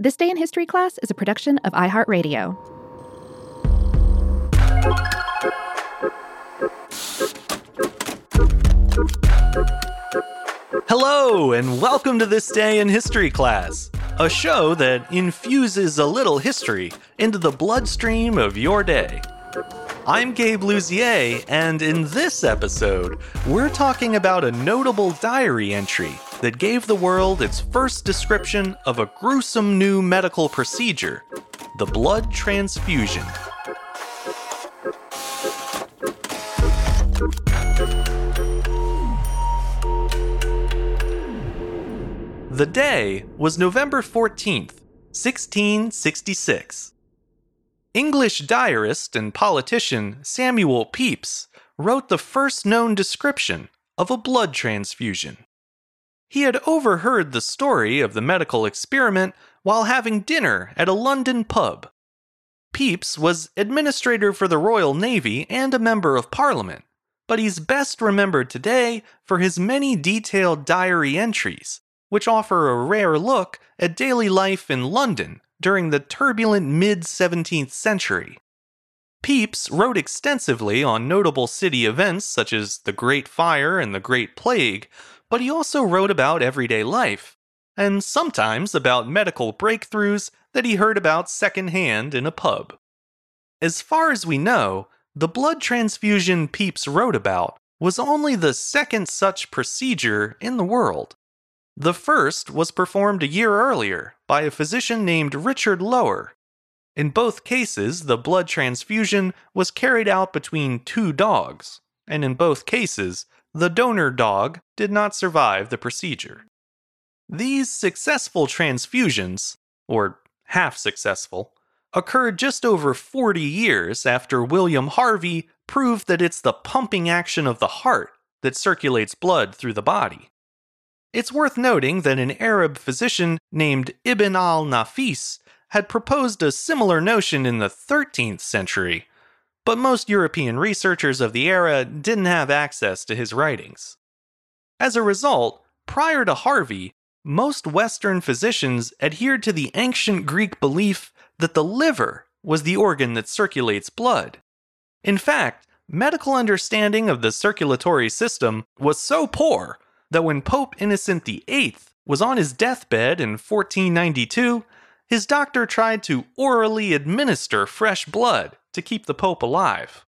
This Day in History Class is a production of iHeartRadio. Hello, and welcome to This Day in History Class, a show that infuses a little history into the bloodstream of your day. I'm Gabe Lusier, and in this episode, we're talking about a notable diary entry that gave the world its first description of a gruesome new medical procedure, the blood transfusion. The day was November 14th, 1666. English diarist and politician Samuel Pepys wrote the first known description of a blood transfusion. He had overheard the story of the medical experiment while having dinner at a London pub. Pepys was administrator for the Royal Navy and a member of Parliament, but he's best remembered today for his many detailed diary entries, which offer a rare look at daily life in London during the turbulent mid-17th century. Pepys wrote extensively on notable city events such as the Great Fire and the Great Plague, but he also wrote about everyday life, and sometimes about medical breakthroughs that he heard about secondhand in a pub. As far as we know, the blood transfusion Pepys wrote about was only the second such procedure in the world. The first was performed a year earlier by a physician named Richard Lower. In both cases, the blood transfusion was carried out between two dogs, and in both cases, the donor dog did not survive the procedure. These successful transfusions, or half-successful, occurred just over 40 years after William Harvey proved that it's the pumping action of the heart that circulates blood through the body. It's worth noting that an Arab physician named Ibn al-Nafis had proposed a similar notion in the 13th century, but most European researchers of the era didn't have access to his writings. As a result, prior to Harvey, most Western physicians adhered to the ancient Greek belief that the liver was the organ that circulates blood. In fact, medical understanding of the circulatory system was so poor that when Pope Innocent VIII was on his deathbed in 1492, his doctor tried to orally administer fresh blood to keep the Pope alive.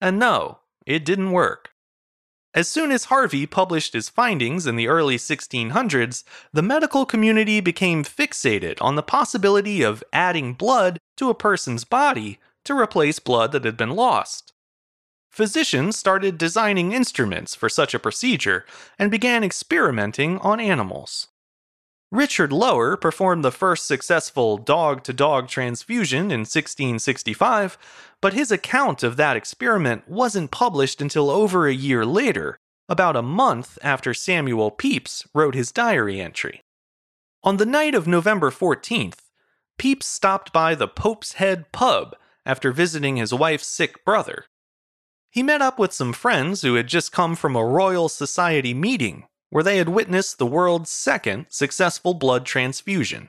And no, it didn't work. As soon as Harvey published his findings in the early 1600s, the medical community became fixated on the possibility of adding blood to a person's body to replace blood that had been lost. Physicians started designing instruments for such a procedure and began experimenting on animals. Richard Lower performed the first successful dog-to-dog transfusion in 1665, but his account of that experiment wasn't published until over a year later, about a month after Samuel Pepys wrote his diary entry. On the night of November 14th, Pepys stopped by the Pope's Head pub after visiting his wife's sick brother. He met up with some friends who had just come from a Royal Society meeting where they had witnessed the world's second successful blood transfusion.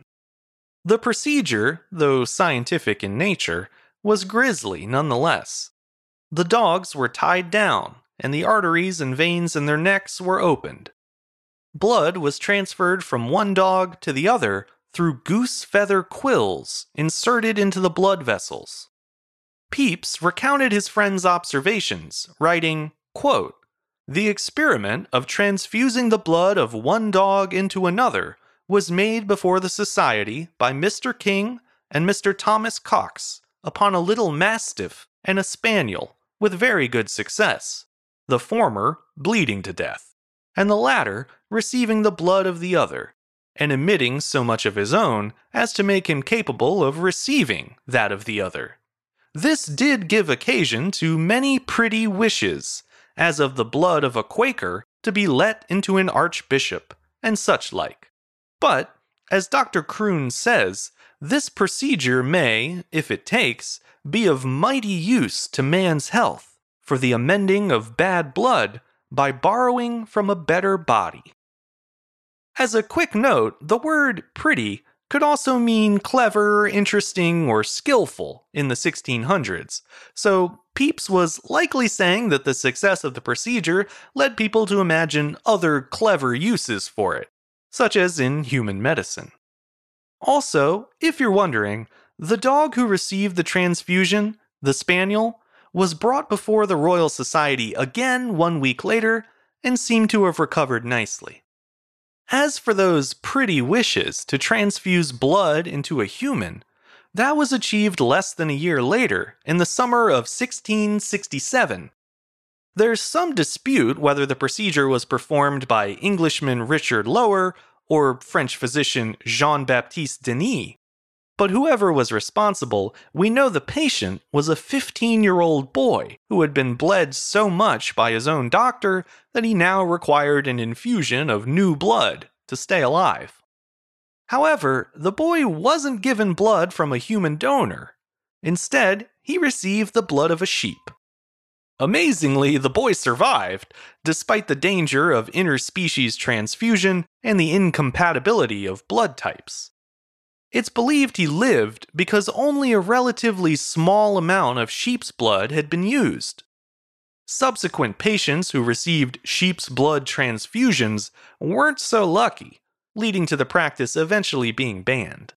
The procedure, though scientific in nature, was grisly nonetheless. The dogs were tied down, and the arteries and veins in their necks were opened. Blood was transferred from one dog to the other through goose feather quills inserted into the blood vessels. Pepys recounted his friend's observations, writing, quote, "The experiment of transfusing the blood of one dog into another was made before the Society by Mr. King and Mr. Thomas Cox upon a little mastiff and a spaniel with very good success, the former bleeding to death, and the latter receiving the blood of the other, and emitting so much of his own as to make him capable of receiving that of the other. This did give occasion to many pretty wishes, as of the blood of a Quaker to be let into an archbishop, and such like. But, as Dr. Croon says, this procedure may, if it takes, be of mighty use to man's health for the amending of bad blood by borrowing from a better body." As a quick note, the word pretty could also mean clever, interesting, or skillful in the 1600s, so Pepys was likely saying that the success of the procedure led people to imagine other clever uses for it, such as in human medicine. Also, if you're wondering, the dog who received the transfusion, the spaniel, was brought before the Royal Society again 1 week later and seemed to have recovered nicely. As for those pretty wishes to transfuse blood into a human, that was achieved less than a year later, in the summer of 1667. There's some dispute whether the procedure was performed by Englishman Richard Lower or French physician Jean-Baptiste Denis, but whoever was responsible, we know the patient was a 15-year-old boy who had been bled so much by his own doctor that he now required an infusion of new blood to stay alive. However, the boy wasn't given blood from a human donor. Instead, he received the blood of a sheep. Amazingly, the boy survived, despite the danger of interspecies transfusion and the incompatibility of blood types. It's believed he lived because only a relatively small amount of sheep's blood had been used. Subsequent patients who received sheep's blood transfusions weren't so lucky, leading to the practice eventually being banned.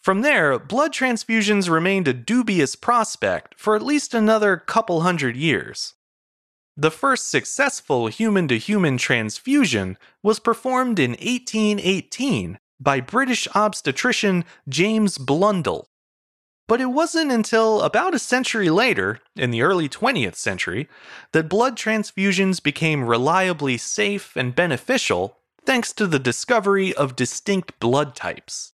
From there, blood transfusions remained a dubious prospect for at least another couple hundred years. The first successful human-to-human transfusion was performed in 1818 by British obstetrician James Blundell. But it wasn't until about a century later, in the early 20th century, that blood transfusions became reliably safe and beneficial thanks to the discovery of distinct blood types.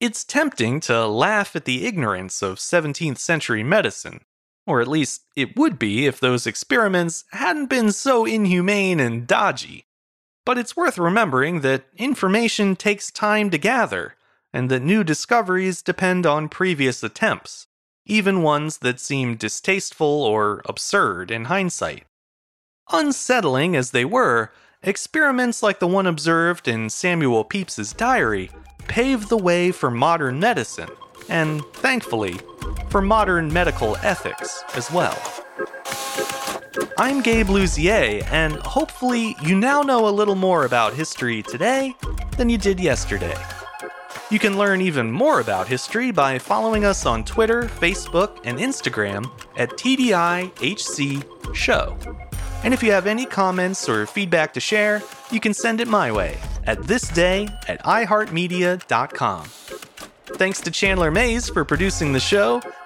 It's tempting to laugh at the ignorance of 17th century medicine, or at least it would be if those experiments hadn't been so inhumane and dodgy. But it's worth remembering that information takes time to gather, and that new discoveries depend on previous attempts, even ones that seem distasteful or absurd in hindsight. Unsettling as they were, experiments like the one observed in Samuel Pepys's diary paved the way for modern medicine, and thankfully, for modern medical ethics as well. I'm Gabe Lusier, and hopefully you now know a little more about history today than you did yesterday. You can learn even more about history by following us on Twitter, Facebook, and Instagram at TDIHC Show. And if you have any comments or feedback to share, you can send it my way at thisday@iheartmedia.com. Thanks to Chandler Mays for producing the show,